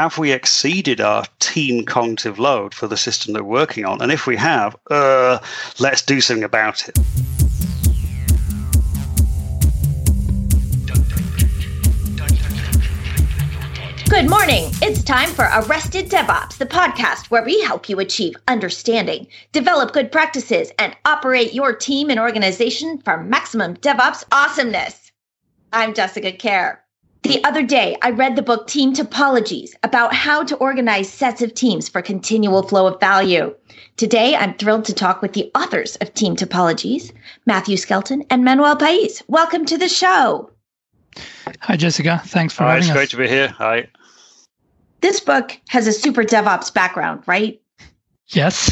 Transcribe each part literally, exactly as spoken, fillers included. have we exceeded our team cognitive load for the system they're working on? And if we have, uh, let's do something about it. Good morning. It's time for Arrested DevOps, the podcast where we help you achieve understanding, develop good practices, and operate your team and organization for maximum DevOps awesomeness. I'm Jessica Kerr. The other day, I read the book Team Topologies about how to organize sets of teams for continual flow of value. Today, I'm thrilled to talk with the authors of Team Topologies, Matthew Skelton and Manuel Pais. Welcome to the show. Hi, Jessica. Thanks for Hi, having it's us. It's great to be here. Hi. This book has a super DevOps background, right? Yes.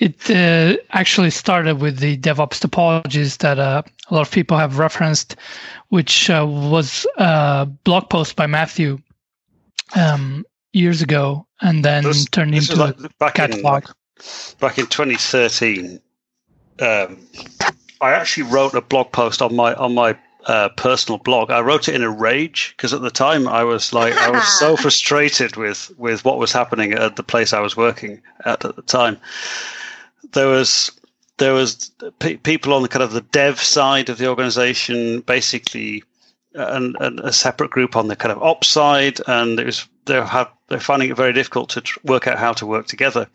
It uh, actually started with the DevOps topologies that uh, a lot of people have referenced, which uh, was a blog post by Matthew um, years ago, and then this, turned this into like a catalog. In, back in twenty thirteen, um, I actually wrote a blog post on my on my uh, personal blog. I wrote it in a rage because at the time I was like I was so frustrated with with what was happening at the place I was working at at the time. There was there was pe- people on the kind of the dev side of the organization, basically, and, and a separate group on the kind of ops side, and it was they're have, they're finding it very difficult to tr- work out how to work together.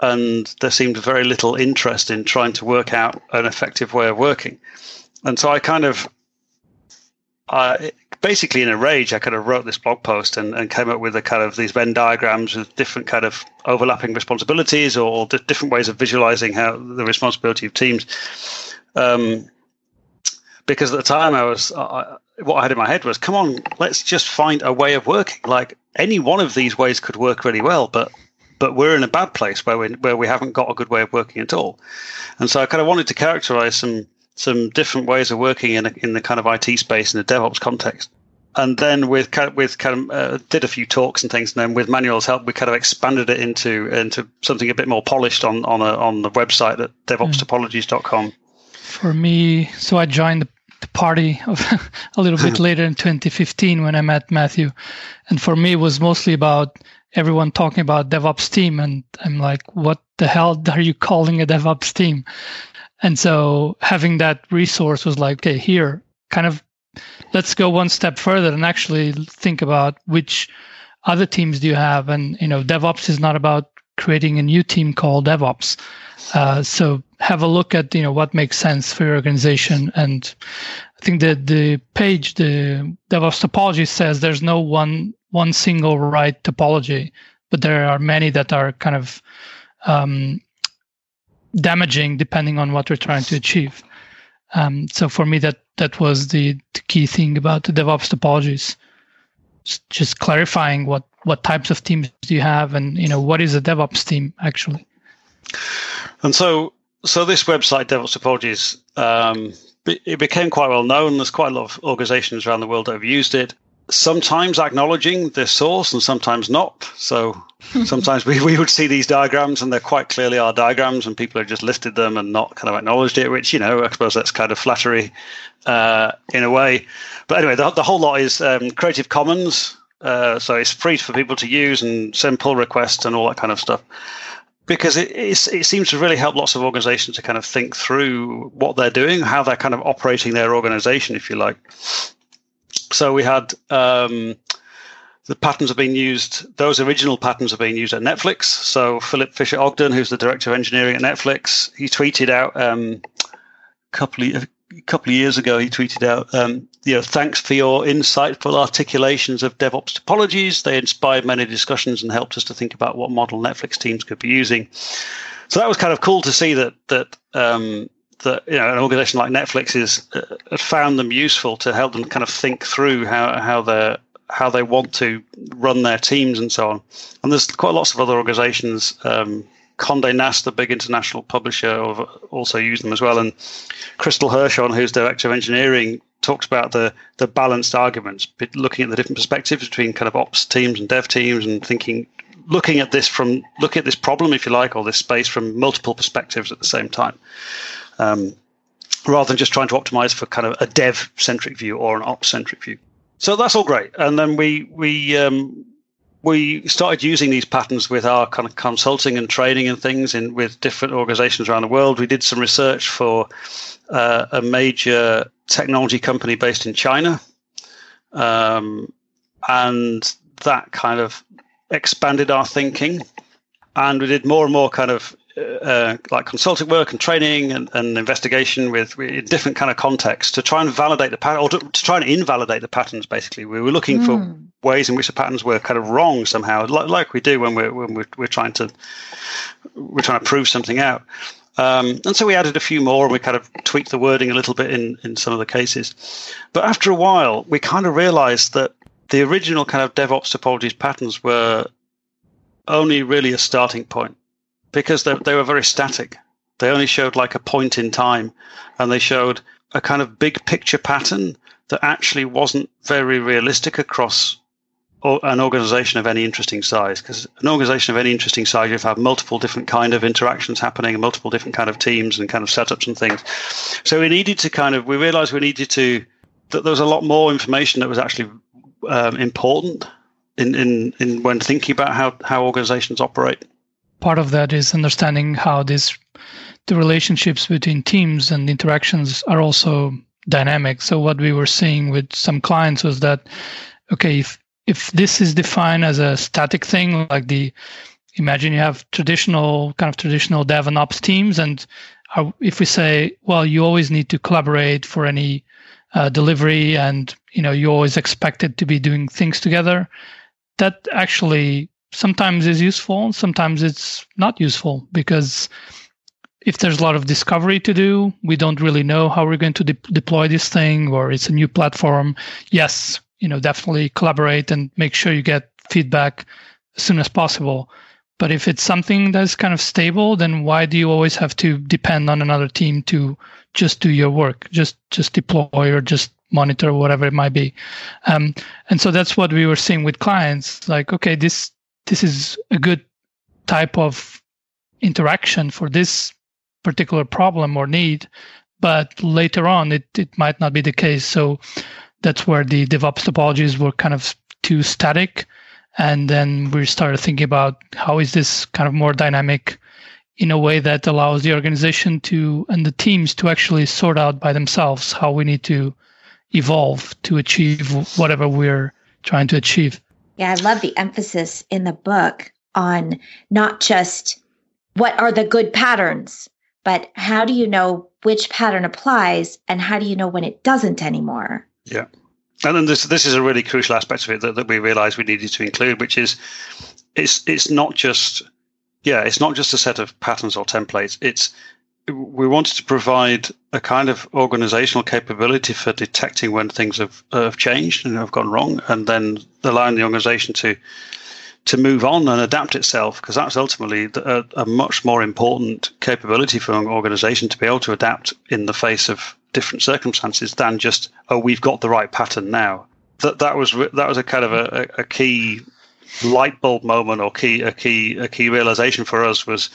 And there seemed very little interest in trying to work out an effective way of working. And so I kind of, uh, basically in a rage, I kind of wrote this blog post and, and came up with a kind of these Venn diagrams with different kind of overlapping responsibilities or d- different ways of visualizing how the responsibility of teams. Um, because at the time I was, I, what I had in my head was, come on, let's just find a way of working. Like any one of these ways could work really well, but But we're in a bad place where we where we haven't got a good way of working at all, and so I kind of wanted to characterize some some different ways of working in a, in the kind of I T space in the DevOps context. And then with with kind of uh, did a few talks and things, and then with Manuel's help, we kind of expanded it into into something a bit more polished on on a, on the website at dev ops topologies dot com. For me, so I joined the party of a little bit later in twenty fifteen when I met Matthew, and for me it was mostly about everyone talking about DevOps team, and I'm like, what the hell are you calling a DevOps team? And so having that resource was like, okay, here, kind of, let's go one step further and actually think about which other teams do you have. And, you know, DevOps is not about creating a new team called DevOps. Uh, so have a look at, you know, what makes sense for your organization. And I think that the page, the DevOps topology says there's no one one single right topology, but there are many that are kind of um, damaging depending on what we're trying to achieve. Um, so for me, that that was the, the key thing about the DevOps topologies, just clarifying what, what types of teams do you have, and you know what is a DevOps team actually. And so so this website, DevOps topologies, um, it became quite well known. There's quite a lot of organizations around the world that have used it, sometimes acknowledging the source and sometimes not. So sometimes we, we would see these diagrams and they're quite clearly our diagrams and people have just listed them and not kind of acknowledged it, which, you know, I suppose that's kind of flattery uh, in a way. But anyway, the, the whole lot is um, Creative Commons. Uh, so it's free for people to use and send pull requests and all that kind of stuff. Because it, it's, it seems to really help lots of organizations to kind of think through what they're doing, how they're kind of operating their organization, if you like. So we had um, the patterns have been used, those original patterns have been used at Netflix. So Philip Fisher-Ogden, who's the director of engineering at Netflix, he tweeted out um, a couple of, a couple of years ago, he tweeted out, um, you know, thanks for your insightful articulations of DevOps topologies. They inspired many discussions and helped us to think about what model Netflix teams could be using. So that was kind of cool to see that, that, um, that you know, an organization like Netflix has uh, found them useful to help them kind of think through how how they how they want to run their teams and so on. And there's quite lots of other organizations. Um, Condé Nast, the big international publisher, also used them as well. And Crystal Hirschhorn, who's director of engineering, talks about the the balanced arguments, looking at the different perspectives between kind of ops teams and dev teams, and thinking, looking at this from look at this problem, if you like, or this space from multiple perspectives at the same time. Um, rather than just trying to optimize for kind of a dev-centric view or an ops-centric view. So that's all great. And then we we um, we started using these patterns with our kind of consulting and training and things in with different organizations around the world. We did some research for uh, a major technology company based in China. Um, and that kind of expanded our thinking. And we did more and more kind of uh, like consulting work and training and, and investigation with, with different kind of contexts to try and validate the pattern, or to, to try and invalidate the patterns. Basically, we were looking mm. for ways in which the patterns were kind of wrong somehow, like, like we do when we're when we're, we're trying to we're trying to prove something out. Um, and so we added a few more, and we kind of tweaked the wording a little bit in in some of the cases. But after a while, we kind of realized that the original kind of DevOps topologies patterns were only really a starting point, because they, they were very static. They only showed like a point in time, and they showed a kind of big picture pattern that actually wasn't very realistic across or, an organization of any interesting size. Because an organization of any interesting size, you have multiple different kind of interactions happening, multiple different kind of teams and kind of setups and things. So we needed to kind of, we realized we needed to, that there was a lot more information that was actually um, important in, in, in when thinking about how, how organizations operate. Part of that is understanding how this, the relationships between teams and interactions are also dynamic. So what we were seeing with some clients was that, okay, if, if this is defined as a static thing, like the, imagine you have traditional, kind of traditional dev and ops teams, and how, if we say, well, you always need to collaborate for any uh, delivery, and you know, you're always expected to be doing things together, that actually sometimes is useful, sometimes it's not useful, because if there's a lot of discovery to do, we don't really know how we're going to de- deploy this thing, or it's a new platform. Yes, you know, definitely collaborate and make sure you get feedback as soon as possible. But if it's something that's kind of stable, then why do you always have to depend on another team to just do your work, just just deploy or just monitor, whatever it might be? Um, and so that's what we were seeing with clients, like, okay, this This is a good type of interaction for this particular problem or need, but later on it, it might not be the case. So that's where the DevOps topologies were kind of too static. And then we started thinking about how is this kind of more dynamic in a way that allows the organization to and the teams to actually sort out by themselves how we need to evolve to achieve whatever we're trying to achieve. Yeah, I love the emphasis in the book on not just what are the good patterns, but how do you know which pattern applies and how do you know when it doesn't anymore? Yeah. And then this this is a really crucial aspect of it that, that we realized we needed to include, which is it's it's not just yeah, it's not just a set of patterns or templates. It's we wanted to provide a kind of organizational capability for detecting when things have, uh, have changed and have gone wrong, and then allowing the organization to to move on and adapt itself, because that's ultimately a, a much more important capability for an organization to be able to adapt in the face of different circumstances than just, oh, we've got the right pattern now. That that was that was a kind of a, a key light bulb moment, or key a key a key realization for us was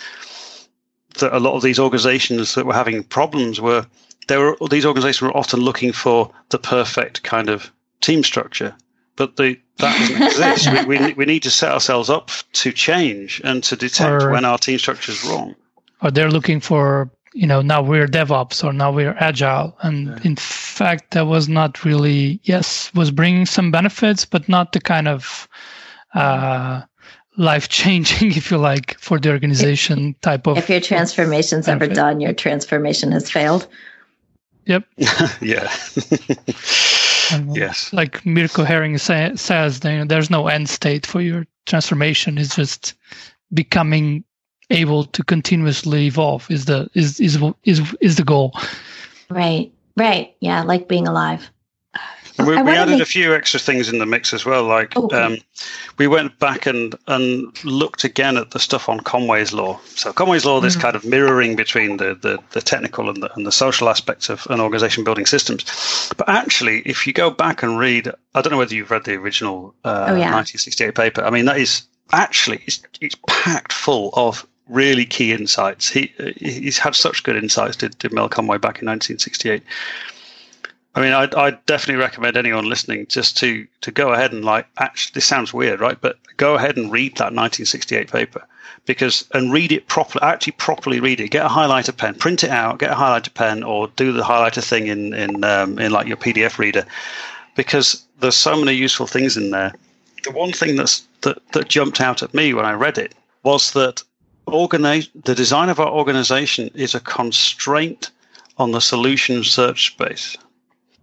that a lot of these organizations that were having problems were, there were these organizations were often looking for the perfect kind of team structure, but the, that doesn't exist. We, we we need to set ourselves up to change and to detect or, when our team structure is wrong. Or they're looking for, you know, now we're DevOps or now we're Agile, and yeah. in fact that was not really yes was bringing some benefits, but not the kind of Uh, life-changing, if you like, for the organization type of... If your transformation's benefit. Ever done, your transformation has failed. Yep. yeah. And yes. Like Mirko Herring say, says, you know, there's no end state for your transformation. It's just becoming able to continuously evolve is the is is is, is the goal. Right. Right. Yeah. Like being alive. We, we added make... a few extra things in the mix as well. Like oh, okay. um, we went back and, and looked again at the stuff on Conway's law. So Conway's law, this mm-hmm. kind of mirroring between the, the, the technical and the, and the social aspects of an organization building systems. But actually, if you go back and read, I don't know whether you've read the original uh, oh, yeah. nineteen sixty-eight paper. I mean, that is actually, it's, it's packed full of really key insights. He He's had such good insights, did, did Mel Conway back in nineteen sixty-eight. I mean, I I definitely recommend anyone listening just to to go ahead and, like, actually, this sounds weird, right? But go ahead and read that nineteen sixty-eight paper, because and read it properly, actually properly read it. Get a highlighter pen, print it out, get a highlighter pen, or do the highlighter thing in in um, in like your P D F reader, because there's so many useful things in there. The one thing that's that that jumped out at me when I read it was that organize the design of our organization is a constraint on the solution search space.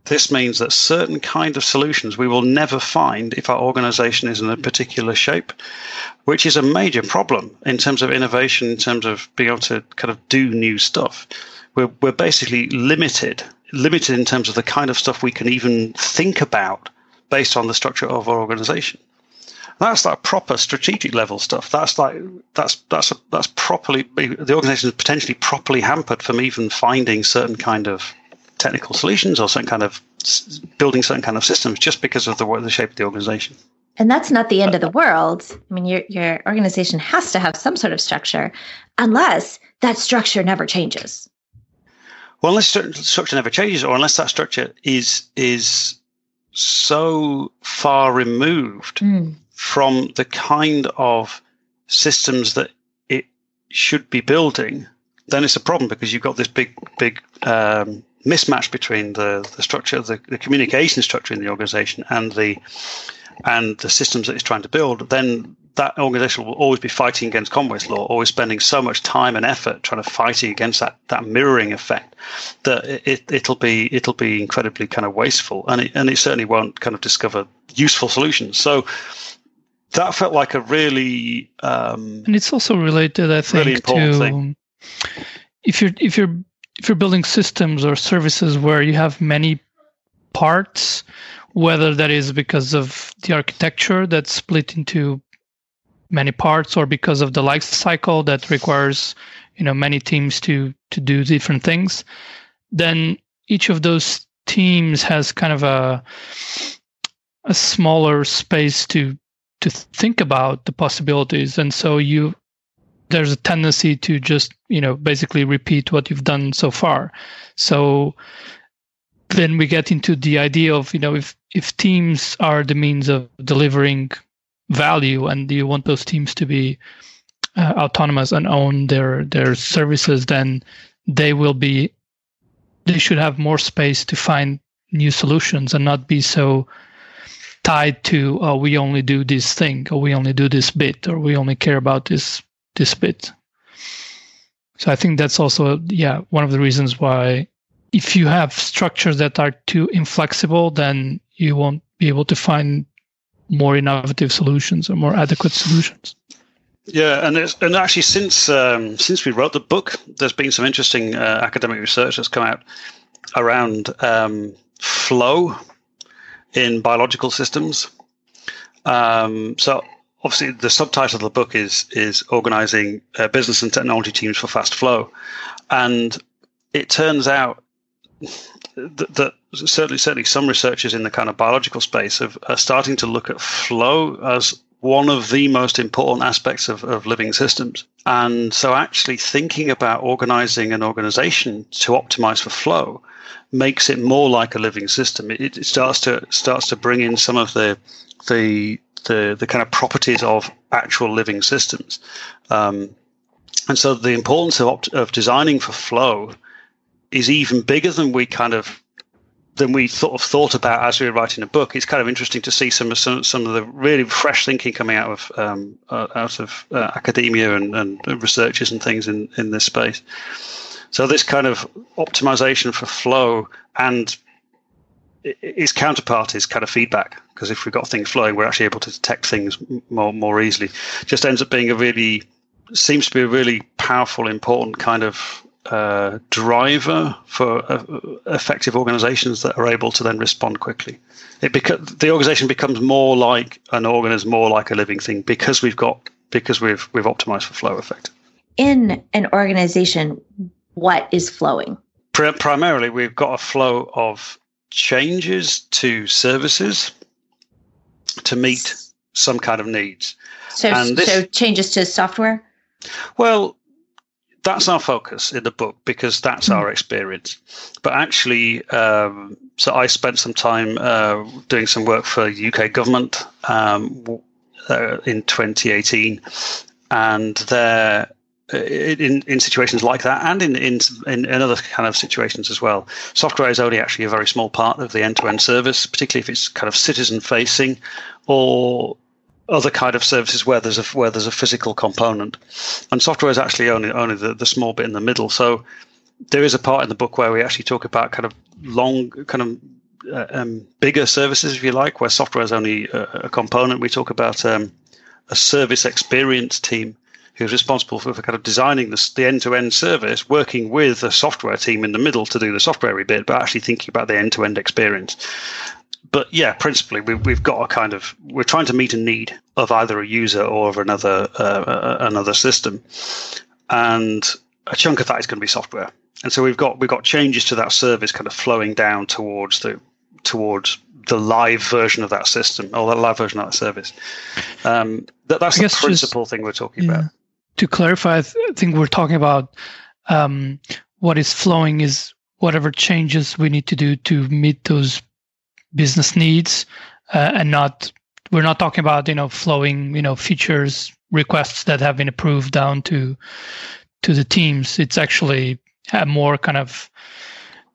This means that certain kind of solutions we will never find if our organization is in a particular shape, which is a major problem in terms of innovation, in terms of being able to kind of do new stuff. We're we're basically limited, limited in terms of the kind of stuff we can even think about based on the structure of our organization. That's like proper strategic level stuff. That's like that's that's that's properly the organization is potentially properly hampered from even finding certain kind of technical solutions or certain kind of building certain kind of systems just because of the the shape of the organization. And that's not the end of the world. I mean, your your organization has to have some sort of structure, unless that structure never changes. Well, unless structure never changes, or unless that structure is is so far removed mm. from the kind of systems that it should be building, then it's a problem, because you've got this big, big um, mismatch between the, the structure, the, the communication structure in the organization and the and the systems that it's trying to build. Then that organization will always be fighting against Conway's law, always spending so much time and effort trying to fight against that that mirroring effect that it, it it'll be it'll be incredibly kind of wasteful, and it and it certainly won't kind of discover useful solutions. So that felt like a really um, and it's also related, I think, really important to thing. if you're if you're if you're building systems or services where you have many parts, whether that is because of the architecture that's split into many parts, or because of the life cycle that requires, you know, many teams to to do different things, then each of those teams has kind of a a smaller space to to think about the possibilities, and so you there's a tendency to just, you know, basically repeat what you've done so far. So then we get into the idea of, you know, if if teams are the means of delivering value, and you want those teams to be uh, autonomous and own their their services, then they will be they should have more space to find new solutions and not be so tied to oh, we only do this thing, or we only do this bit, or we only care about this this bit. So I think that's also yeah one of the reasons why if you have structures that are too inflexible, then you won't be able to find more innovative solutions or more adequate solutions. Yeah, and it's, and actually, since um, since we wrote the book, there's been some interesting uh, academic research that's come out around um, flow in biological systems. Um, so obviously, the subtitle of the book is is organizing uh, business and technology teams for fast flow, and it turns out that, that Certainly, certainly, some researchers in the kind of biological space have, are starting to look at flow as one of the most important aspects of, of living systems. And so actually thinking about organizing an organization to optimize for flow makes it more like a living system. It, it starts to starts to bring in some of the the the, the kind of properties of actual living systems. Um, and so the importance of, opt- of designing for flow is even bigger than we kind of than we sort of thought about as we were writing a book. It's kind of interesting to see some some, some of the really fresh thinking coming out of um, uh, out of uh, academia and, and researchers and things in, in this space. So this kind of optimization for flow and its counterpart is kind of feedback, because if we've got things flowing, we're actually able to detect things more more easily. Just ends up being a really seems to be a really powerful, important kind of Uh, driver for uh, effective organizations that are able to then respond quickly. It beca- the organization becomes more like an organism, more like a living thing, because we've got because we've we've optimized for flow effect. In an organization, what is flowing? Pri- primarily, we've got a flow of changes to services to meet some kind of needs. So, and this, so changes to software? Well, that's our focus in the book because that's our experience. But actually, um, so I spent some time uh, doing some work for U K government um, uh, in twenty eighteen, and there in in situations like that, and in, in in other kind of situations as well, software is only actually a very small part of the end-to-end service, particularly if it's kind of citizen-facing or other kind of services where there's a where there's a physical component, and software is actually only only the, the small bit in the middle. So there is a part in the book where we actually talk about kind of long, kind of uh, um, bigger services, if you like, where software is only a, a component. We talk about um, a service experience team who's responsible for, for kind of designing the, the end-to-end service, working with a software team in the middle to do the software bit, but actually thinking about the end-to-end experience. But yeah, principally, we, we've got a kind of we're trying to meet a need of either a user or of another uh, another system, and a chunk of that is going to be software. And so we've got we've got changes to that service kind of flowing down towards the towards the live version of that system or the live version of that service. Um, that that's the principal just, thing we're talking yeah. about. To clarify, I, th- I think we're talking about um, what is flowing is whatever changes we need to do to meet those business needs, uh, and not we're not talking about you know flowing you know features requests that have been approved down to to the teams. It's actually a more kind of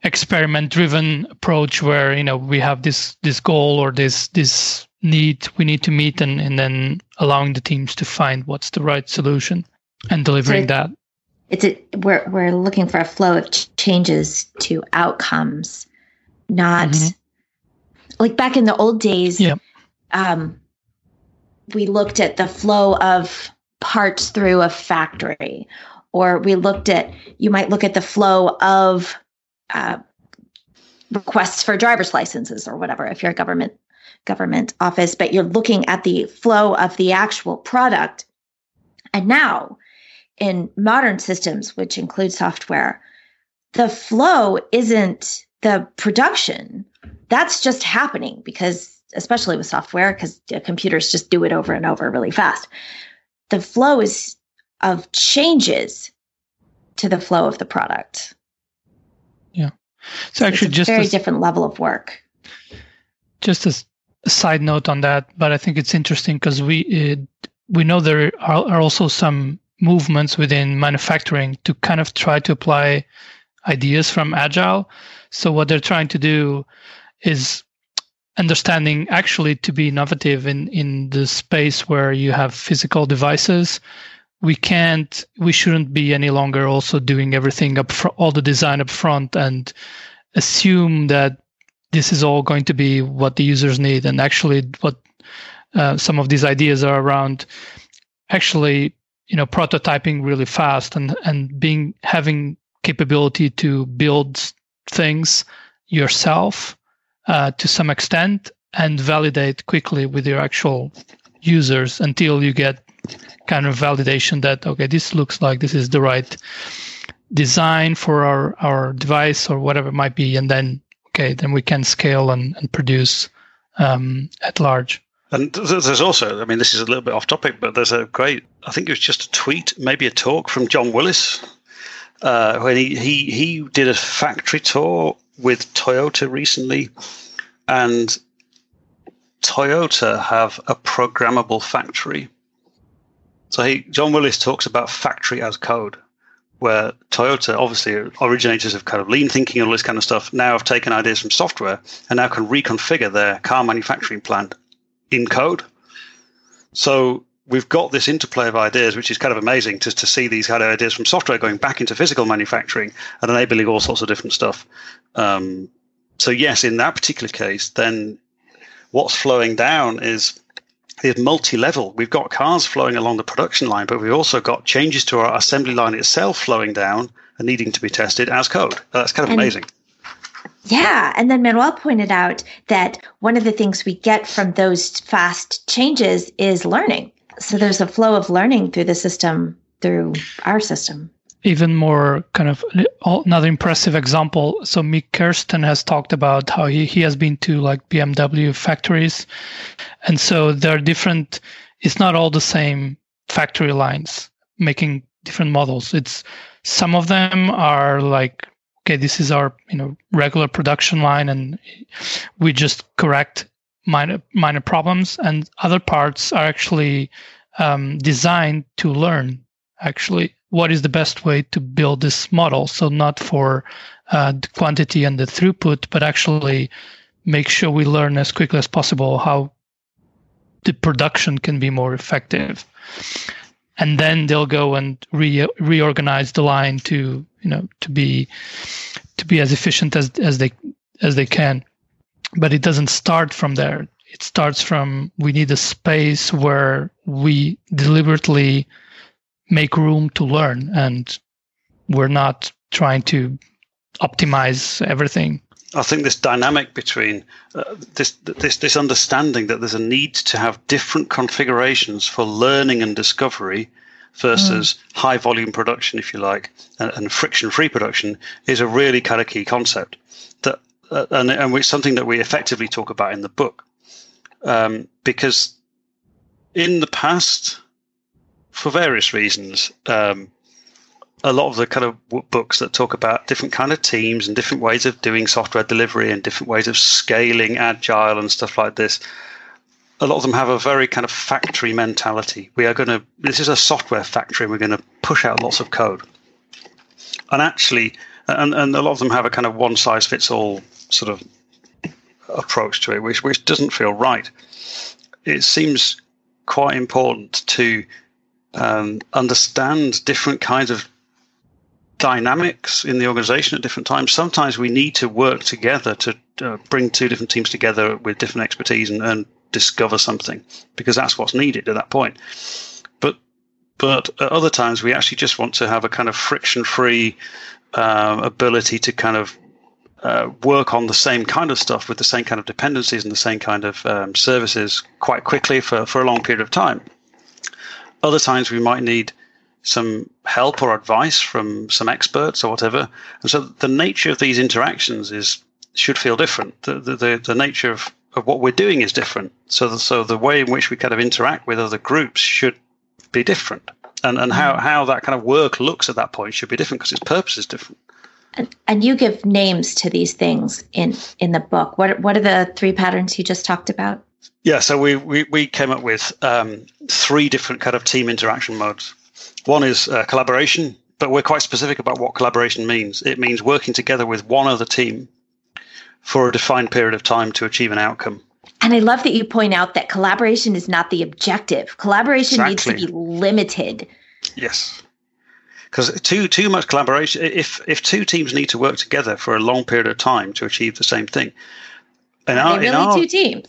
experiment driven approach where you know we have this this goal or this this need we need to meet, and, and then allowing the teams to find what's the right solution and delivering so that. It's a, we're we're looking for a flow of ch- changes to outcomes, not. Mm-hmm. Like back in the old days, yeah. um, we looked at the flow of parts through a factory, or we looked at, you might look at the flow of uh, requests for driver's licenses or whatever, if you're a government government office, but you're looking at the flow of the actual product. And now in modern systems, which include software, the flow isn't the production. That's just happening because, especially with software, because computers just do it over and over really fast. The flow is of changes to the flow of the product. Yeah. So, so actually, it's a just very as, different level of work. Just as a side note on that, but I think it's interesting because we it, we know there are, are also some movements within manufacturing to kind of try to apply ideas from Agile. So what they're trying to do is understanding actually to be innovative in, in the space where you have physical devices. We can't, we shouldn't be any longer also doing everything up front, all the design up front, and assume that this is all going to be what the users need. And actually what uh, some of these ideas are around actually, you know, prototyping really fast and, and being, having capability to build things yourself uh, to some extent and validate quickly with your actual users until you get kind of validation that, okay, this looks like this is the right design for our, our device or whatever it might be. And then, okay, then we can scale and, and produce um, at large. And there's also, I mean, this is a little bit off topic, but there's a great, I think it was just a tweet, maybe a talk from John Willis. Uh, when he, he, he did a factory tour with Toyota recently, and Toyota have a programmable factory. So he, John Willis talks about factory as code, where Toyota, obviously originators of kind of lean thinking and all this kind of stuff, now have taken ideas from software and now can reconfigure their car manufacturing plant in code. So we've got this interplay of ideas, which is kind of amazing to, to see these kind of ideas from software going back into physical manufacturing and enabling all sorts of different stuff. Um, so yes, in that particular case, then what's flowing down is, is multi-level. We've got cars flowing along the production line, but we've also got changes to our assembly line itself flowing down and needing to be tested as code. That's kind of and, amazing. Yeah. And then Manuel pointed out that one of the things we get from those fast changes is learning. So there's a flow of learning through the system, through our system. Even more kind of another impressive example. So Mick Kirsten has talked about how he, he has been to like B M W factories. And so there are different, it's not all the same factory lines making different models. It's some of them are like, okay, this is our you know regular production line, and we just correct minor minor problems. And other parts are actually um, designed to learn actually what is the best way to build this model. So not for uh, the quantity and the throughput, but actually make sure we learn as quickly as possible how the production can be more effective. And then they'll go and re- reorganize the line to, you know, to be to be as efficient as as they as they can. But it doesn't start from there. It starts from, we need a space where we deliberately make room to learn, and we're not trying to optimize everything. I think this dynamic between uh, this this this understanding that there's a need to have different configurations for learning and discovery versus mm. high volume production, if you like, and, and friction-free production is a really kind of key concept. That uh, and and it's something that we effectively talk about in the book, um, because in the past, for various reasons, um, a lot of the kind of books that talk about different kind of teams and different ways of doing software delivery and different ways of scaling agile and stuff like this, a lot of them have a very kind of factory mentality. We are going to, this is a software factory, and we're going to push out lots of code. And actually, and, and a lot of them have a kind of one size fits all sort of approach to it, which, which doesn't feel right. It seems quite important to um, understand different kinds of dynamics in the organization at different times. Sometimes we need to work together to uh, bring two different teams together with different expertise and, and discover something, because that's what's needed at that point. But but at other times, we actually just want to have a kind of friction-free uh, ability to kind of uh, work on the same kind of stuff with the same kind of dependencies and the same kind of um, services quite quickly for, for a long period of time. Other times, we might need some help or advice from some experts or whatever. And so the nature of these interactions is should feel different. The the, the nature of, of what we're doing is different. So the, so the way in which we kind of interact with other groups should be different. And and how, how that kind of work looks at that point should be different, because its purpose is different. And, and you give names to these things in, in the book. What, what are the three patterns you just talked about? Yeah, so we, we, we came up with um, three different kind of team interaction modes. One is uh, collaboration, but we're quite specific about what collaboration means. It means working together with one other team for a defined period of time to achieve an outcome. And I love that you point out that collaboration is not the objective. Collaboration exactly. needs to be limited. Yes. Because too too much collaboration, if if two teams need to work together for a long period of time to achieve the same thing. And are they really our, two teams?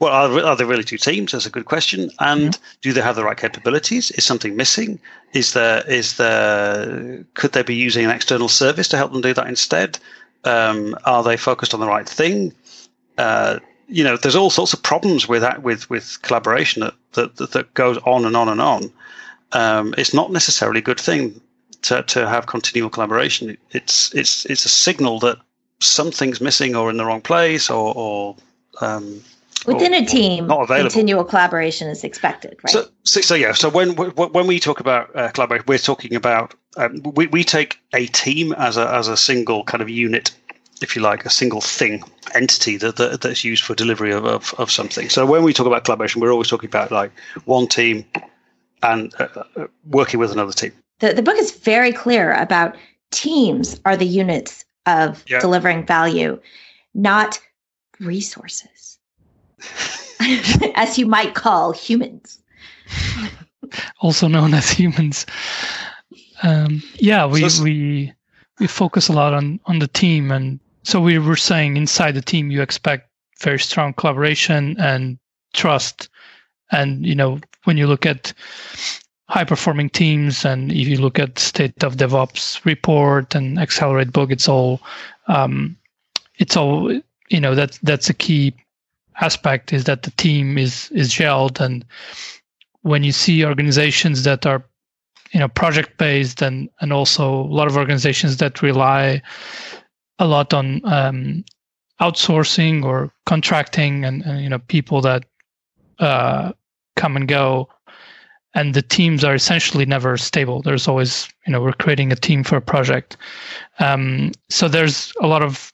Well, are, are there really two teams? That's a good question. And mm-hmm. do they have the right capabilities? Is something missing? Is there? Is there? Could they be using an external service to help them do that instead? Um, are they focused on the right thing? Uh, you know, there's all sorts of problems with that, with with collaboration that that, that, that goes on and on and on. Um, it's not necessarily a good thing to to have continual collaboration. It's it's it's a signal that something's missing or in the wrong place or. or um, Within a team, continual collaboration is expected, right? So, so, so yeah. So when when we talk about uh, collaboration, we're talking about um, we we take a team as a as a single kind of unit, if you like, a single thing entity that, that that's used for delivery of, of of something. So when we talk about collaboration, we're always talking about like one team and uh, working with another team. The the book is very clear about teams are the units of yeah. delivering value, not resources. As you might call humans, also known as humans. Um, yeah, we, so, we we focus a lot on, on the team, and so we were saying inside the team you expect very strong collaboration and trust. And you know, when you look at high performing teams, and if you look at State of DevOps report and Accelerate book, it's all um, it's all you know that that's a key aspect is that the team is is gelled. And when you see organizations that are you know project based and and also a lot of organizations that rely a lot on um outsourcing or contracting and, and you know people that uh come and go, and the teams are essentially never stable. There's always, you know, we're creating a team for a project. Um, so there's a lot of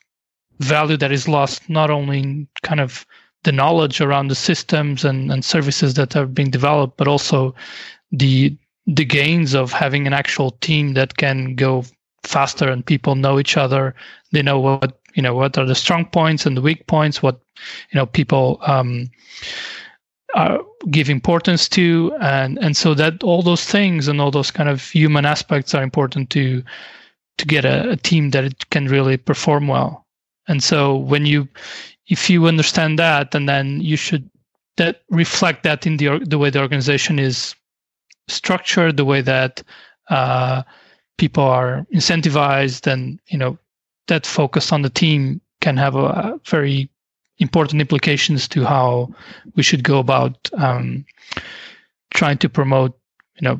value that is lost, not only in kind of the knowledge around the systems and, and services that are being developed, but also the the gains of having an actual team that can go faster and people know each other. They know what, you know, what are the strong points and the weak points, what, you know, people um, are, give importance to. And, and so that all those things and all those kind of human aspects are important to, to get a, a team that it can really perform well. And so when you, if you understand that, and then you should that reflect that in the the way the organization is structured, the way that uh, people are incentivized, and you know that focus on the team can have a, a very important implications to how we should go about um, trying to promote, you know,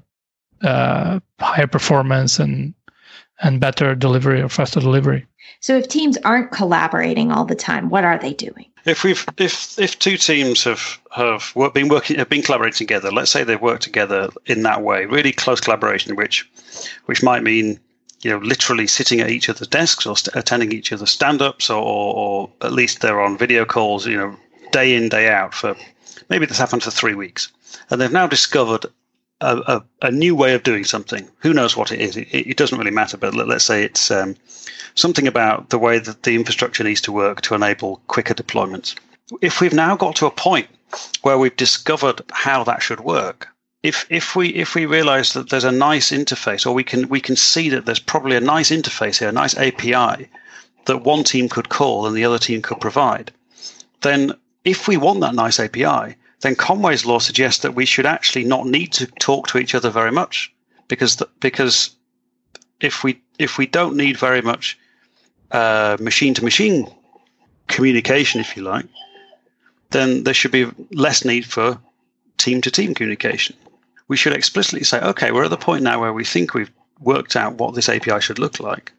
uh, higher performance and and better delivery or faster delivery. So if teams aren't collaborating all the time, what are they doing? If we've if if two teams have have been working have been collaborating together, let's say they've worked together in that way, really close collaboration, which which might mean, you know, literally sitting at each other's desks or st- attending each other's stand-ups, or, or or at least they're on video calls, you know, day in day out for maybe this happened for three weeks, and they've now discovered A, a, a new way of doing something. Who knows what it is? It, it doesn't really matter. But let, let's say it's um, something about the way that the infrastructure needs to work to enable quicker deployments. If we've now got to a point where we've discovered how that should work, if if we if we realise that there's a nice interface, or we can we can see that there's probably a nice interface here, a nice A P I that one team could call and the other team could provide, then if we want that nice A P I, then Conway's law suggests that we should actually not need to talk to each other very much, because the, because if we if we don't need very much uh, machine-to-machine communication, if you like, then there should be less need for team-to-team communication. We should explicitly say, okay, we're at the point now where we think we've worked out what this A P I should look like.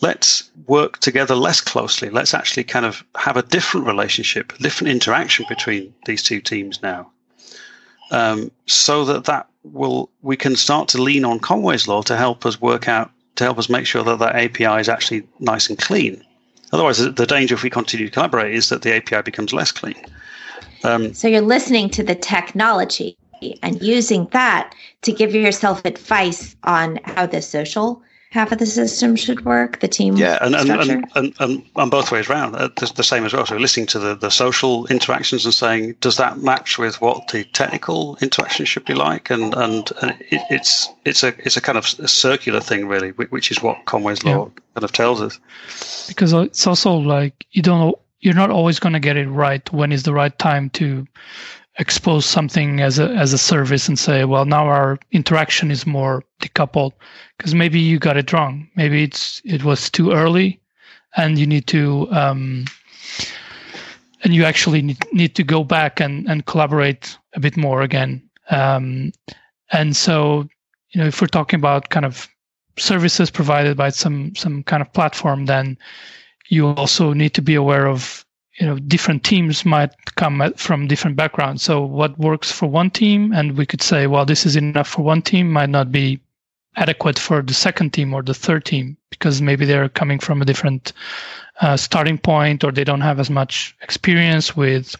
Let's work together less closely. Let's actually kind of have a different relationship, different interaction between these two teams now, um, so that that will we can start to lean on Conway's law to help us work out, to help us make sure that that A P I is actually nice and clean. Otherwise, the danger if we continue to collaborate is that the A P I becomes less clean. Um, so you're listening to the technology and using that to give yourself advice on how the social half of the system should work, the team yeah, and, structure. And, and, and, and both ways around, the, the same as well. So listening to the, the social interactions and saying, does that match with what the technical interaction should be like? And and, and it, it's it's a it's a kind of a circular thing, really, which is what Conway's law yeah. kind of tells us. Because it's also like you don't you're not always going to get it right. When is the right time to expose something as a as a service and say, well, now our interaction is more decoupled, because maybe you got it wrong. Maybe it's it was too early, and you need to um, and you actually need, need to go back and, and collaborate a bit more again. Um, and so, you know, if we're talking about kind of services provided by some some kind of platform, then you also need to be aware of, you know, different teams might come at, from different backgrounds. So what works for one team, and we could say, well, this is enough for one team, might not be adequate for the second team or the third team, because maybe they're coming from a different uh, starting point, or they don't have as much experience with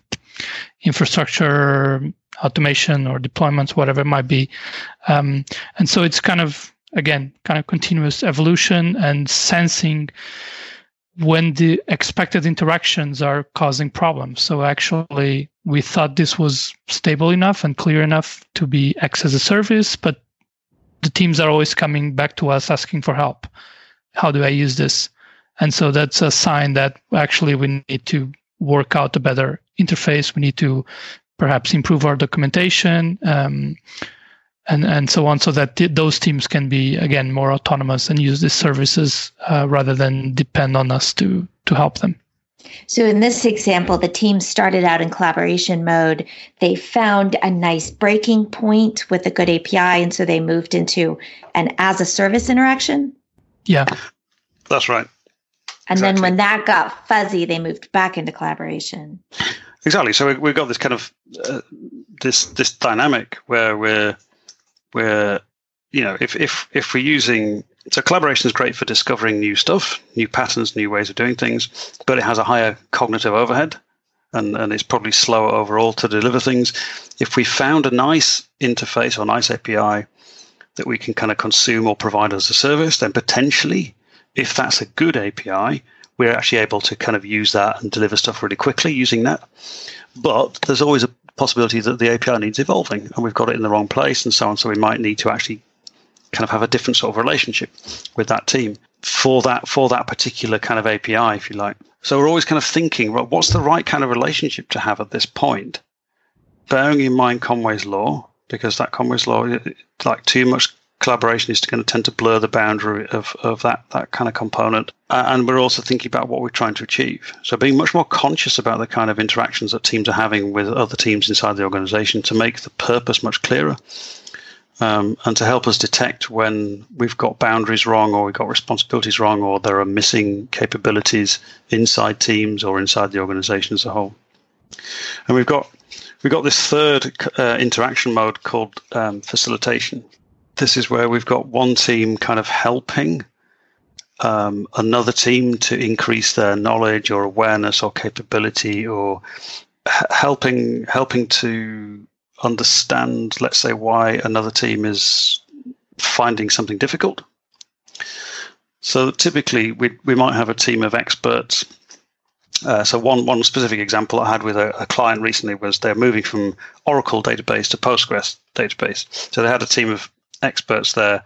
infrastructure, automation, or deployments, whatever it might be. Um, and so it's kind of, again, kind of continuous evolution and sensing when the expected interactions are causing problems. So actually, we thought this was stable enough and clear enough to be X as a service, but the teams are always coming back to us asking for help. How do I use this? And so that's a sign that actually we need to work out a better interface. We need to perhaps improve our documentation, um, and, and so on, so that th- those teams can be, again, more autonomous and use these services uh, rather than depend on us to, to help them. So in this example, the team started out in collaboration mode. They found a nice breaking point with a good A P I, and so they moved into an as-a-service interaction? Yeah. That's right. And exactly. Then when that got fuzzy, they moved back into collaboration. Exactly. So we, we've got this kind of, uh, this this dynamic where we're where, you know, if if if we're using, so collaboration is great for discovering new stuff, new patterns, new ways of doing things, but it has a higher cognitive overhead, and, and it's probably slower overall to deliver things. If we found a nice interface or nice A P I that we can kind of consume or provide as a service, then potentially, if that's a good A P I, we're actually able to kind of use that and deliver stuff really quickly using that. But there's always a possibility that the A P I needs evolving and we've got it in the wrong place and so on. So we might need to actually kind of have a different sort of relationship with that team for that for that particular kind of A P I, if you like. So we're always kind of thinking, well, what's the right kind of relationship to have at this point? Bearing in mind Conway's law, because that Conway's law, like too much collaboration is going to tend to blur the boundary of, of that, that kind of component. Uh, and we're also thinking about what we're trying to achieve. So being much more conscious about the kind of interactions that teams are having with other teams inside the organization to make the purpose much clearer. Um, and to help us detect when we've got boundaries wrong or we've got responsibilities wrong or there are missing capabilities inside teams or inside the organization as a whole. And we've got we've got this third uh, interaction mode called um, facilitation. This is where we've got one team kind of helping um, another team to increase their knowledge or awareness or capability or h- helping helping to understand, let's say, why another team is finding something difficult. So typically, we we might have a team of experts. Uh, so one one specific example I had with a, a client recently was they're moving from Oracle database to Postgres database. So they had a team of experts there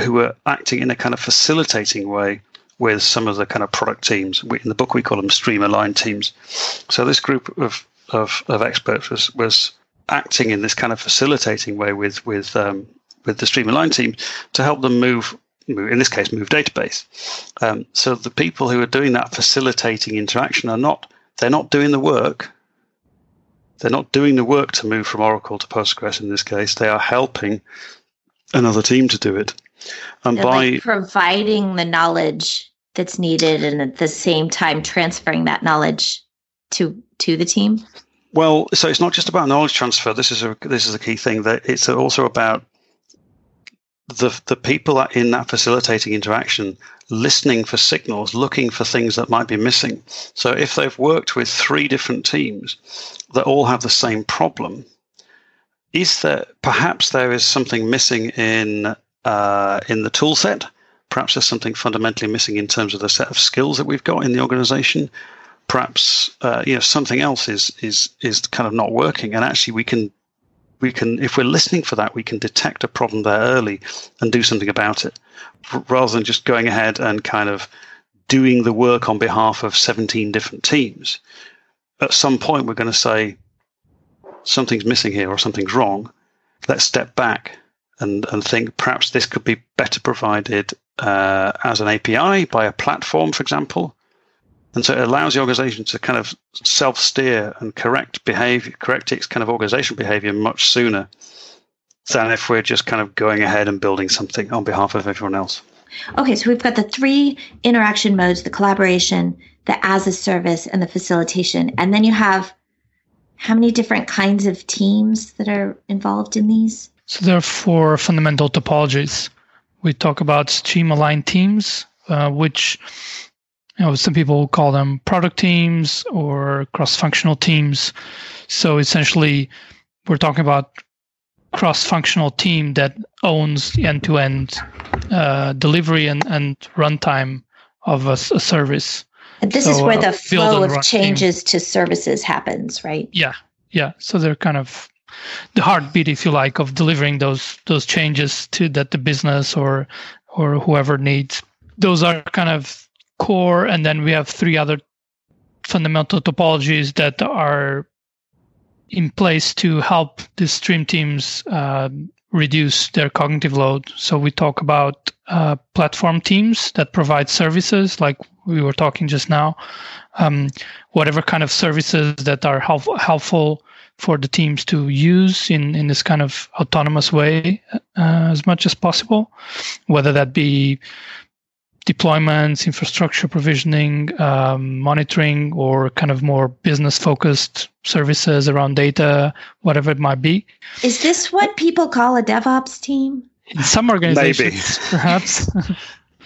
who were acting in a kind of facilitating way with some of the kind of product teams. We, in the book, we call them stream-aligned teams. So this group of of, of experts was was acting in this kind of facilitating way with with um, with the streamline team to help them move, in this case, move database. Um, so the people who are doing that facilitating interaction are not they're not doing the work. They're not doing the work to move from Oracle to Postgres. In this case, they are helping another team to do it, and they're by like providing the knowledge that's needed, and at the same time transferring that knowledge to to the team. Well, so it's not just about knowledge transfer. This is a this is a key thing, that it's also about the the people in that facilitating interaction listening for signals, looking for things that might be missing. So if they've worked with three different teams that all have the same problem, is there perhaps there is something missing in uh, in the tool set? Perhaps there's something fundamentally missing in terms of the set of skills that we've got in the organization. Perhaps uh, you know something else is is is kind of not working, and actually we can we can if we're listening for that, we can detect a problem there early and do something about it, rather than just going ahead and kind of doing the work on behalf of seventeen different teams. At some point, we're going to say something's missing here or something's wrong. Let's step back and and think perhaps this could be better provided uh, as an A P I by a platform, for example. And so it allows the organization to kind of self-steer and correct behavior, correct its kind of organizational behavior much sooner than if we're just kind of going ahead and building something on behalf of everyone else. Okay, so we've got the three interaction modes, the collaboration, the as a service, and the facilitation. And then you have how many different kinds of teams that are involved in these? So there are four fundamental topologies. We talk about stream-aligned teams, uh, which... You know, some people call them product teams or cross-functional teams. So essentially, we're talking about cross-functional team that owns end-to-end uh, delivery and, and runtime of a, a service. And this so, is where the uh, flow of changes team. to services happens, right? Yeah, yeah. So they're kind of the heartbeat, if you like, of delivering those those changes to that the business or or whoever needs. Those are kind of core, and then we have three other fundamental topologies that are in place to help the stream teams uh, reduce their cognitive load. So we talk about uh, platform teams that provide services, like we were talking just now, um, whatever kind of services that are help- helpful for the teams to use in, in this kind of autonomous way uh, as much as possible, whether that be deployments, infrastructure provisioning, um, monitoring, or kind of more business-focused services around data, whatever it might be. Is this what people call a DevOps team? In some organizations, perhaps.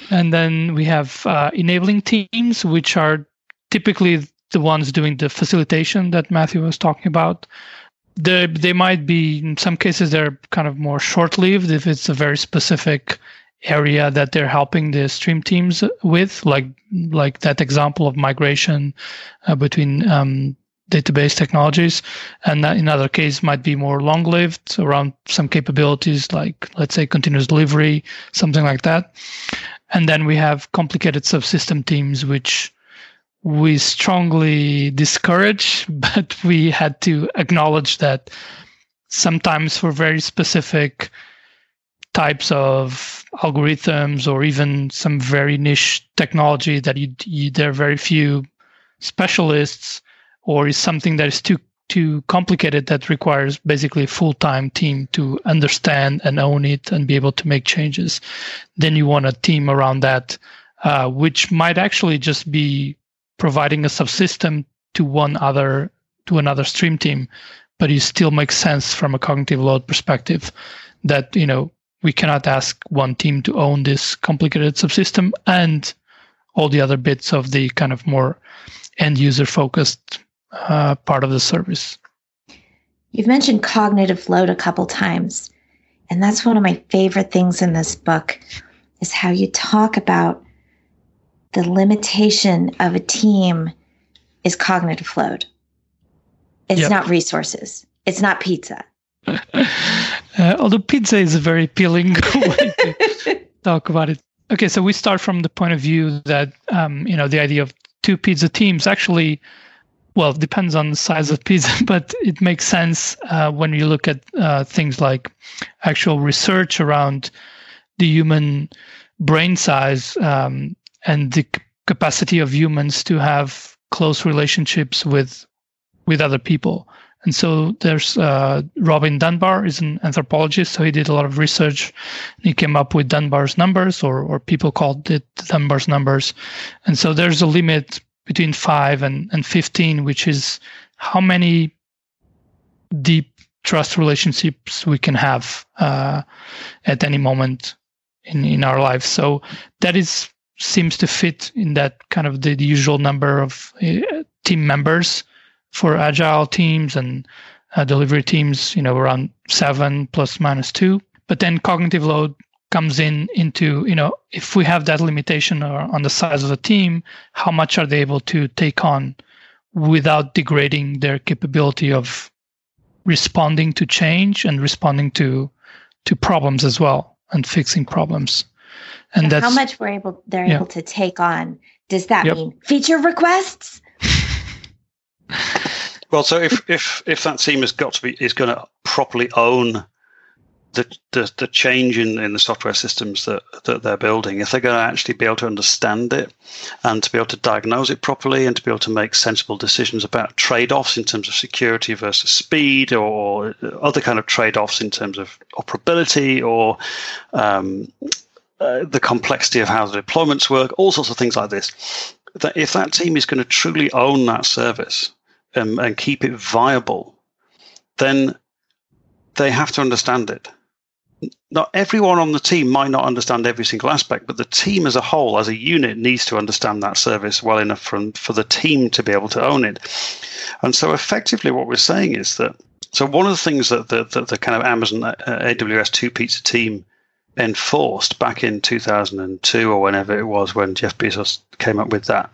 And then we have uh, enabling teams, which are typically the ones doing the facilitation that Matthew was talking about. They, they might be, in some cases, they're kind of more short-lived if it's a very specific area that they're helping the stream teams with, like like that example of migration uh, between um, database technologies. And that in other case might be more long-lived around some capabilities, like, let's say, continuous delivery, something like that. And then we have complicated subsystem teams, which we strongly discourage, but we had to acknowledge that sometimes for very specific types of algorithms or even some very niche technology that you, you, there are very few specialists, or is something that is too too complicated that requires basically a full-time team to understand and own it and be able to make changes. Then you want a team around that, uh, which might actually just be providing a subsystem to one other to another stream team, but it still makes sense from a cognitive load perspective that, you know, we cannot ask one team to own this complicated subsystem and all the other bits of the kind of more end user focused uh, part of the service. You've mentioned cognitive load a couple times, and that's one of my favorite things in this book is how you talk about the limitation of a team is cognitive load. It's yep. not resources. It's not pizza. Uh, although pizza is a very appealing way to talk about it. Okay, so we start from the point of view that, um, you know, the idea of two pizza teams actually, well, depends on the size of pizza, but it makes sense uh, when you look at uh, things like actual research around the human brain size um, and the c- capacity of humans to have close relationships with with other people. And so there's uh, Robin Dunbar is an anthropologist, so he did a lot of research. He came up with Dunbar's numbers, or or people called it Dunbar's numbers. And so there's a limit between five and, and fifteen, which is how many deep trust relationships we can have uh, at any moment in, in our lives. So that is seems to fit in that kind of the, the usual number of uh, team members for agile teams and uh, delivery teams, you know, around seven plus minus two. But then cognitive load comes in into, you know, if we have that limitation or on the size of the team, how much are they able to take on without degrading their capability of responding to change and responding to to problems as well and fixing problems. And so that's how much we're able they're yeah. able to take on. Does that yep. mean feature requests? Well, so if, if, if that team has got to be is going to properly own the the, the change in, in the software systems that, that they're building, if they're going to actually be able to understand it and to be able to diagnose it properly and to be able to make sensible decisions about trade-offs in terms of security versus speed or other kind of trade-offs in terms of operability or um, uh, the complexity of how the deployments work, all sorts of things like this, that if that team is going to truly own that service um, and keep it viable, then they have to understand it. Not everyone on the team might not understand every single aspect, but the team as a whole, as a unit, needs to understand that service well enough for, for the team to be able to own it. And so effectively what we're saying is that, so one of the things that the, that the kind of Amazon uh, A W S two Pizza team enforced back in two thousand two or whenever it was when Jeff Bezos came up with that.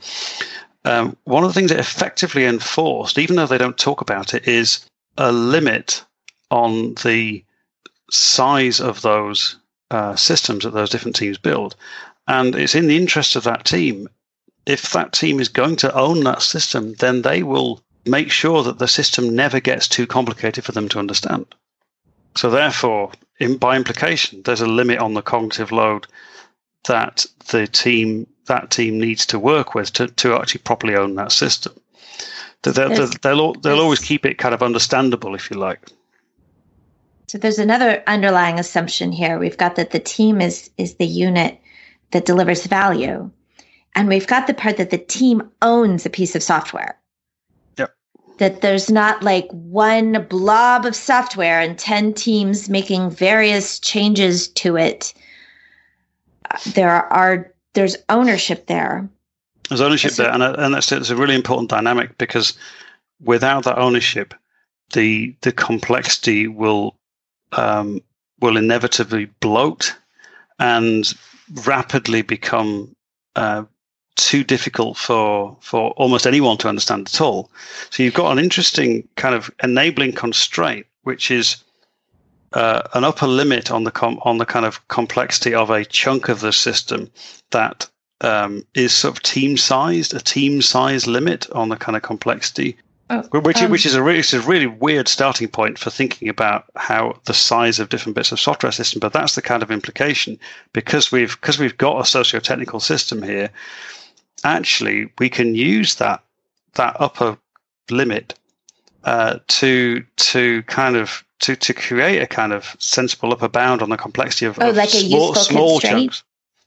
Um, one of the things it effectively enforced, even though they don't talk about it, is a limit on the size of those uh, systems that those different teams build. And it's in the interest of that team. If that team is going to own that system, then they will make sure that the system never gets too complicated for them to understand. So therefore, in, by implication, there's a limit on the cognitive load that the team that team needs to work with to, to actually properly own that system. They're, they're, they'll they'll always keep it kind of understandable, if you like. So there's another underlying assumption here. We've got that the team is is the unit that delivers value. And we've got the part that the team owns a piece of software. Yep. That there's not like one blob of software and ten teams making various changes to it. There are, there's ownership there. There's ownership there. And, and that's it's a really important dynamic, because without that ownership, the the complexity will um, will inevitably bloat and rapidly become uh, too difficult for for almost anyone to understand at all. So you've got an interesting kind of enabling constraint, which is uh, an upper limit on the com- on the kind of complexity of a chunk of the system that um, is sort of team sized, a team size limit on the kind of complexity. Oh, which, um, which is a really, it's a really weird starting point for thinking about how the size of different bits of software system, but that's the kind of implication, because we've because we've got a socio-technical system here. Actually, we can use that that upper limit uh, to to kind of to, to create a kind of sensible upper bound on the complexity of, oh, of like small, small chunks.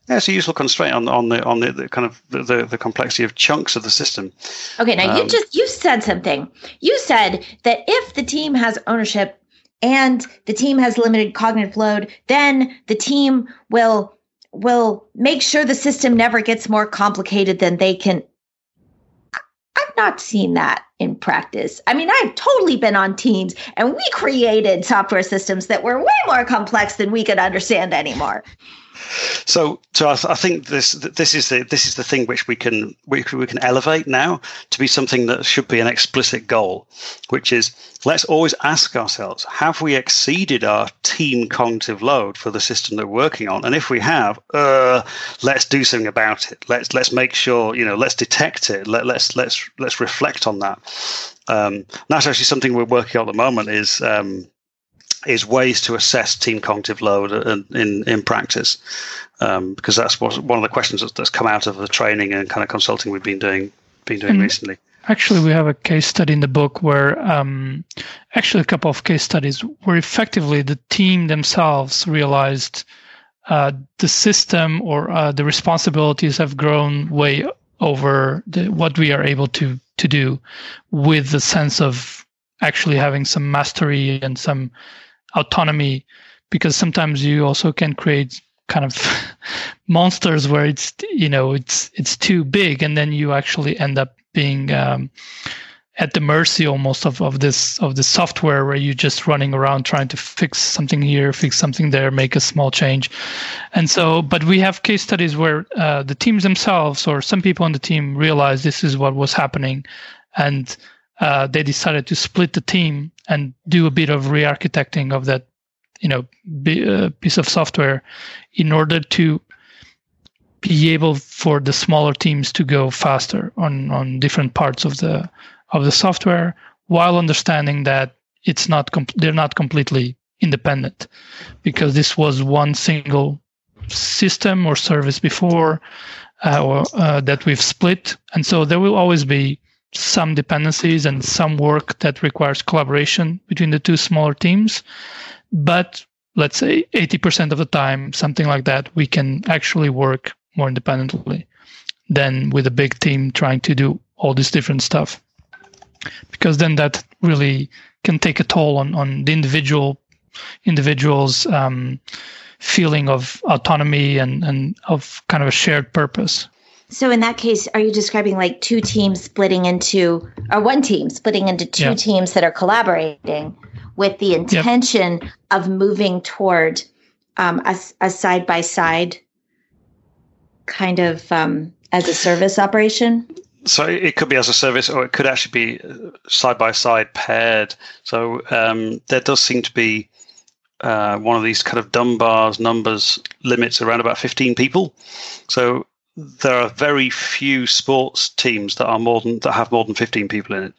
Yeah, it's a useful constraint on on the on the, the kind of the, the, the complexity of chunks of the system. Okay, now um, you just you said something. You said that if the team has ownership and the team has limited cognitive load, then the team will will make sure the system never gets more complicated than they can. I've not seen that in practice. I mean, I've totally been on teams, and we created software systems that were way more complex than we could understand anymore. So, so I, th- I think this this is the this is the thing which we can we, we can elevate now to be something that should be an explicit goal, which is let's always ask ourselves: have we exceeded our team cognitive load for the system that we're working on? And if we have, uh, let's do something about it. Let's let's make sure you know. Let's detect it. Let, let's let's let's reflect on that. Um, and that's actually something we're working on at the moment. Is um, is ways to assess team cognitive load in, in, in practice, um, because that's what, one of the questions that's, that's come out of the training and kind of consulting we've been doing been doing and recently. Actually, we have a case study in the book where, um, actually a couple of case studies where effectively the team themselves realized uh, the system or uh, the responsibilities have grown way over the, what we are able to, to do, with the sense of actually having some mastery and some autonomy, because sometimes you also can create kind of monsters where it's you know it's it's too big, and then you actually end up being um, at the mercy almost of, of this of the software, where you're just running around trying to fix something here, fix something there, make a small change. And so, but we have case studies where uh, the teams themselves or some people on the team realized this is what was happening, and Uh, they decided to split the team and do a bit of re-architecting of that, you know, b- uh, piece of software, in order to be able for the smaller teams to go faster on, on different parts of the of the software, while understanding that it's not com- they're not completely independent, because this was one single system or service before uh, or uh, that we've split, and so there will always be some dependencies and some work that requires collaboration between the two smaller teams. But let's say eighty percent of the time, something like that, we can actually work more independently than with a big team trying to do all this different stuff. Because then that really can take a toll on, on the individual individual's um, feeling of autonomy and, and of kind of a shared purpose. So in that case, are you describing like two teams splitting into, or one team splitting into two yeah. teams that are collaborating with the intention yep. of moving toward um, a, a side-by-side kind of um, as a service operation? So it could be as a service, or it could actually be side-by-side paired. So um, there does seem to be uh, one of these kind of Dunbar's numbers limits around about fifteen people. So there are very few sports teams that are more than that have more than fifteen people in it.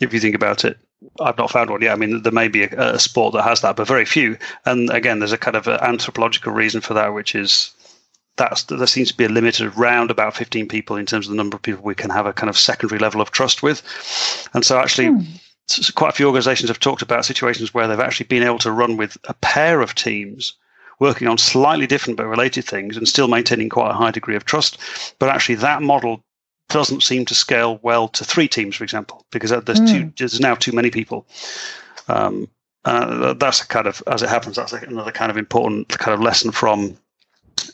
If you think about it, I've not found one yet. I mean, there may be a, a sport that has that, but very few. And again, there's a kind of anthropological reason for that, which is that's there seems to be a limit around about fifteen people in terms of the number of people we can have a kind of secondary level of trust with. And so actually, hmm. quite a few organizations have talked about situations where they've actually been able to run with a pair of teams working on slightly different but related things and still maintaining quite a high degree of trust. But actually that model doesn't seem to scale well to three teams, for example, because there's, mm. too, there's now too many people. Um, uh, that's a kind of, as it happens, that's another kind of important kind of lesson from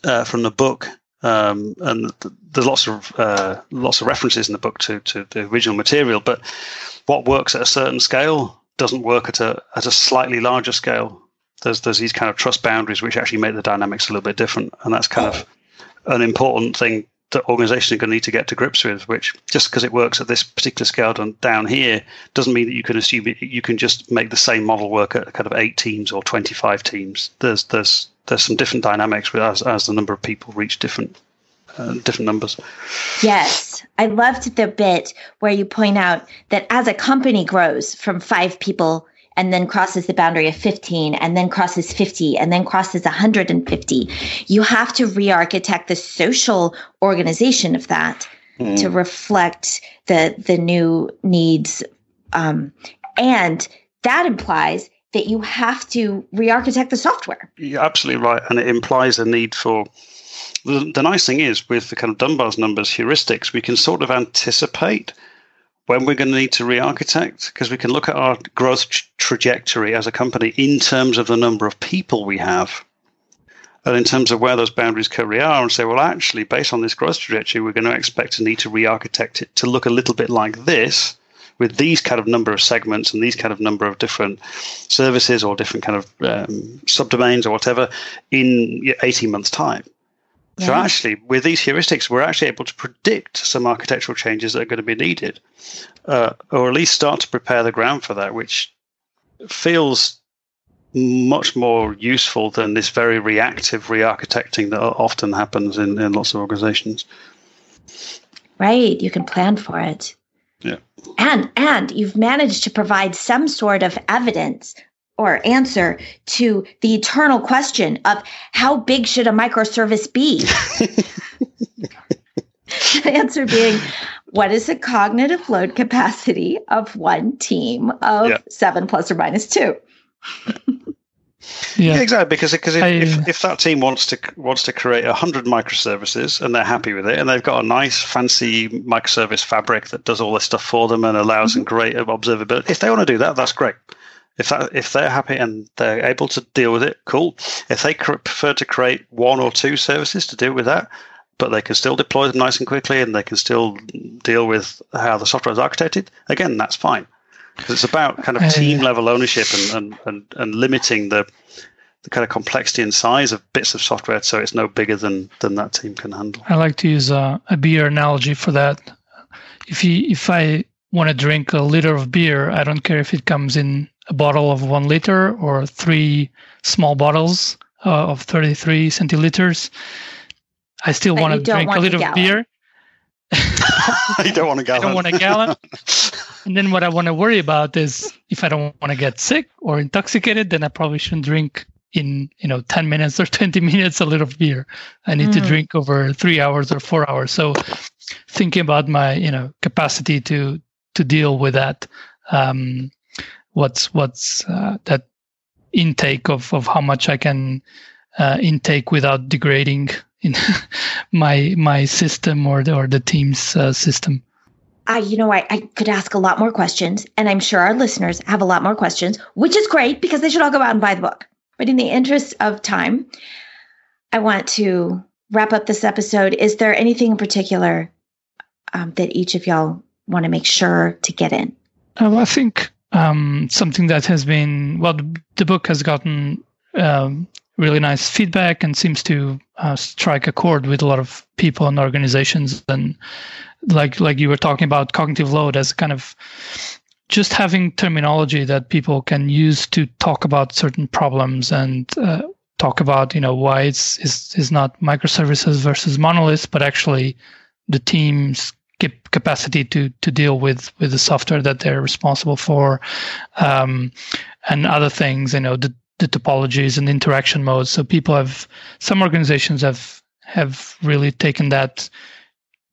uh, from the book. Um, and th- there's lots of uh, lots of references in the book to, to the original material. But what works at a certain scale doesn't work at a at a slightly larger scale. There's there's these kind of trust boundaries which actually make the dynamics a little bit different, and that's kind of an important thing that organizations are going to need to get to grips with, which just because it works at this particular scale down, down here doesn't mean that you can assume it, you can just make the same model work at kind of eight teams or twenty-five teams. There's there's there's some different dynamics with as, as the number of people reach different uh, different numbers. Yes. I loved the bit where you point out that as a company grows from five people and then crosses the boundary of fifteen, and then crosses fifty, and then crosses one hundred fifty. You have to re-architect the social organization of that mm. to reflect the the new needs. Um, and that implies that you have to re-architect the software. You're absolutely right. And it implies a need for... The, the nice thing is, with the kind of Dunbar's numbers heuristics, we can sort of anticipate when we're going to need to re-architect, because we can look at our growth tra- trajectory as a company in terms of the number of people we have and in terms of where those boundaries currently are, and say, well, actually, based on this growth trajectory, we're going to expect to need to re-architect it to look a little bit like this with these kind of number of segments and these kind of number of different services or different kind of um, subdomains or whatever in eighteen months' time. Yeah. So actually, with these heuristics, we're actually able to predict some architectural changes that are going to be needed, uh, or at least start to prepare the ground for that, which feels much more useful than this very reactive re-architecting that often happens in, in lots of organizations. Right. You can plan for it. Yeah. And and you've managed to provide some sort of evidence or answer to the eternal question of how big should a microservice be? The answer being, what is the cognitive load capacity of one team of yeah. seven plus or minus two? yeah. yeah, exactly. Because because if, I, if if that team wants to wants to create a hundred microservices and they're happy with it and they've got a nice fancy microservice fabric that does all this stuff for them and allows mm-hmm. them great observability, if they want to do that, that's great. If that, if they're happy and they're able to deal with it, cool. If they cr- prefer to create one or two services to deal with that, but they can still deploy them nice and quickly and they can still deal with how the software is architected, again, that's fine. Because it's about kind of team-level ownership and, and, and, and limiting the, the kind of complexity and size of bits of software so it's no bigger than, than that team can handle. I like to use a, a beer analogy for that. If you, if I want to drink a liter of beer, I don't care if it comes in a bottle of one liter or three small bottles uh, of thirty-three centiliters. I still want to drink want a liter a of beer. You don't want a gallon. I don't want a gallon. And then what I want to worry about is if I don't want to get sick or intoxicated, then I probably shouldn't drink in you know ten minutes or twenty minutes a liter of beer. I need mm. to drink over three hours or four hours. So thinking about my you know capacity to to deal with that. Um, What's what's uh, that intake of, of how much I can uh, intake without degrading in my my system or the, or the team's uh, system? I you know I, I could ask a lot more questions, and I'm sure our listeners have a lot more questions, which is great because they should all go out and buy the book. But in the interest of time, I want to wrap up this episode. Is there anything in particular um, that each of y'all want to make sure to get in? Um, I think. Um, something that has been, well, the book has gotten um, really nice feedback and seems to uh, strike a chord with a lot of people and organizations. And like like you were talking about cognitive load as kind of just having terminology that people can use to talk about certain problems and uh, talk about, you know, why it's, it's, it's not microservices versus monoliths, but actually the team's capacity to to deal with, with the software that they're responsible for, um, and other things, you know, the, the topologies and interaction modes. So people have, some organizations have have really taken that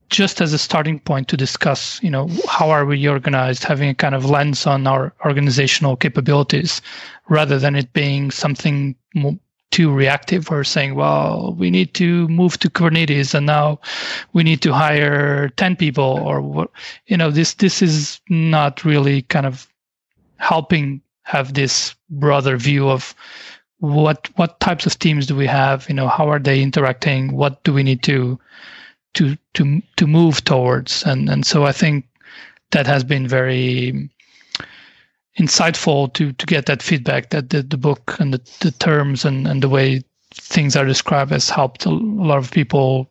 just as a starting point to discuss, you know, how are we organized, having a kind of lens on our organizational capabilities, rather than it being something more too reactive. We're saying, well, we need to move to Kubernetes, and now we need to hire ten people, or what? You know, this this is not really kind of helping have this broader view of what what types of teams do we have? You know, how are they interacting? What do we need to to to to move towards? And and so I think that has been very insightful to to get that feedback, that the, the book and the, the terms and, and the way things are described has helped a lot of people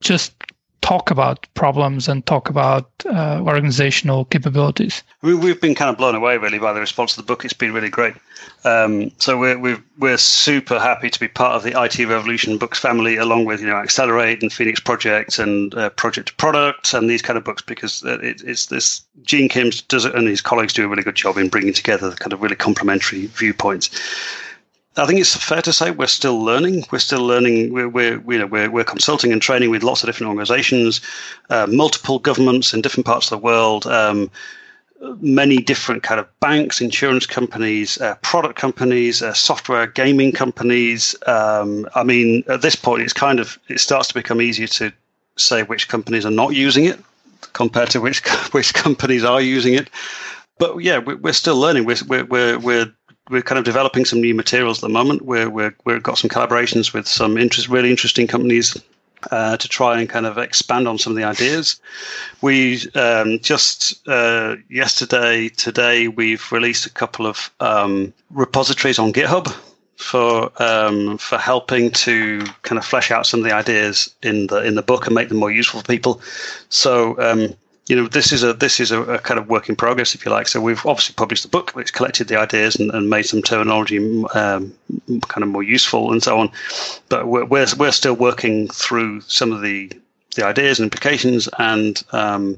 just talk about problems and talk about uh, organizational capabilities. We, we've been kind of blown away really by the response to the book. It's been really great. Um, so we're we're we're super happy to be part of the I T Revolution books family, along with you know Accelerate and Phoenix Project and uh, Project to Product and these kind of books, because it, it's this Gene Kim does it and his colleagues do a really good job in bringing together the kind of really complementary viewpoints. I think it's fair to say we're still learning. We're still learning. We're we're you know we're we're consulting and training with lots of different organizations, uh, multiple governments in different parts of the world, um, many different kind of banks, insurance companies, uh, product companies, uh, software, gaming companies. Um, I mean, at this point, it's kind of it starts to become easier to say which companies are not using it compared to which which companies are using it. But yeah, we're, we're still learning. We're we're we're, we're We're kind of developing some new materials at the moment. We're, we're, we've got some collaborations with some interest, really interesting companies uh, to try and kind of expand on some of the ideas. We um, just uh, yesterday, today, we've released a couple of um, repositories on GitHub for um, for helping to kind of flesh out some of the ideas in the in the book and make them more useful for people. So. Um, You know, this is a this is a, a kind of work in progress, if you like. So we've obviously published the book, which collected the ideas and, and made some terminology um, kind of more useful and so on. But we're we're, we're still working through some of the, the ideas and implications, and um,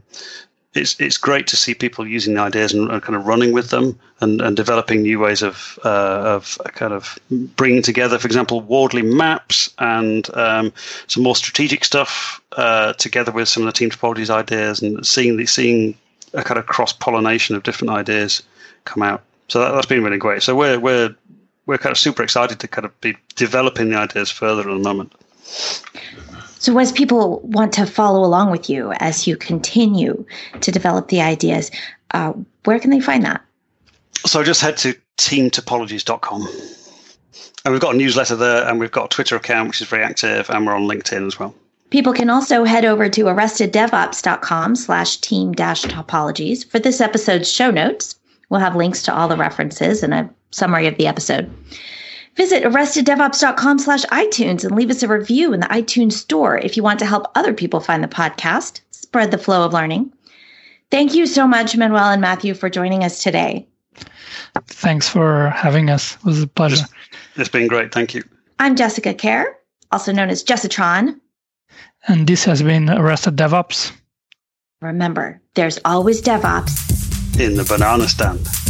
it's it's great to see people using the ideas and, and kind of running with them and, and developing new ways of uh, of kind of bringing together, for example, Wardley maps and um, some more strategic stuff. Uh, together with some of the Team Topologies ideas and seeing the, seeing a kind of cross-pollination of different ideas come out. So that, that's been really great. So we're, we're, we're kind of super excited to kind of be developing the ideas further at the moment. So as people want to follow along with you as you continue to develop the ideas, uh, where can they find that? So just head to team topologies dot com. And we've got a newsletter there, and we've got a Twitter account, which is very active, and we're on LinkedIn as well. People can also head over to arrested devops dot com slash team topologies. For this episode's show notes, we'll have links to all the references and a summary of the episode. Visit arrested devops dot com slash iTunes and leave us a review in the iTunes store if you want to help other people find the podcast, spread the flow of learning. Thank you so much, Manuel and Matthew, for joining us today. Thanks for having us. It was a pleasure. It's been great. Thank you. I'm Jessica Kerr, also known as Jessitron. And this has been Arrested DevOps. Remember, there's always DevOps in the banana stand.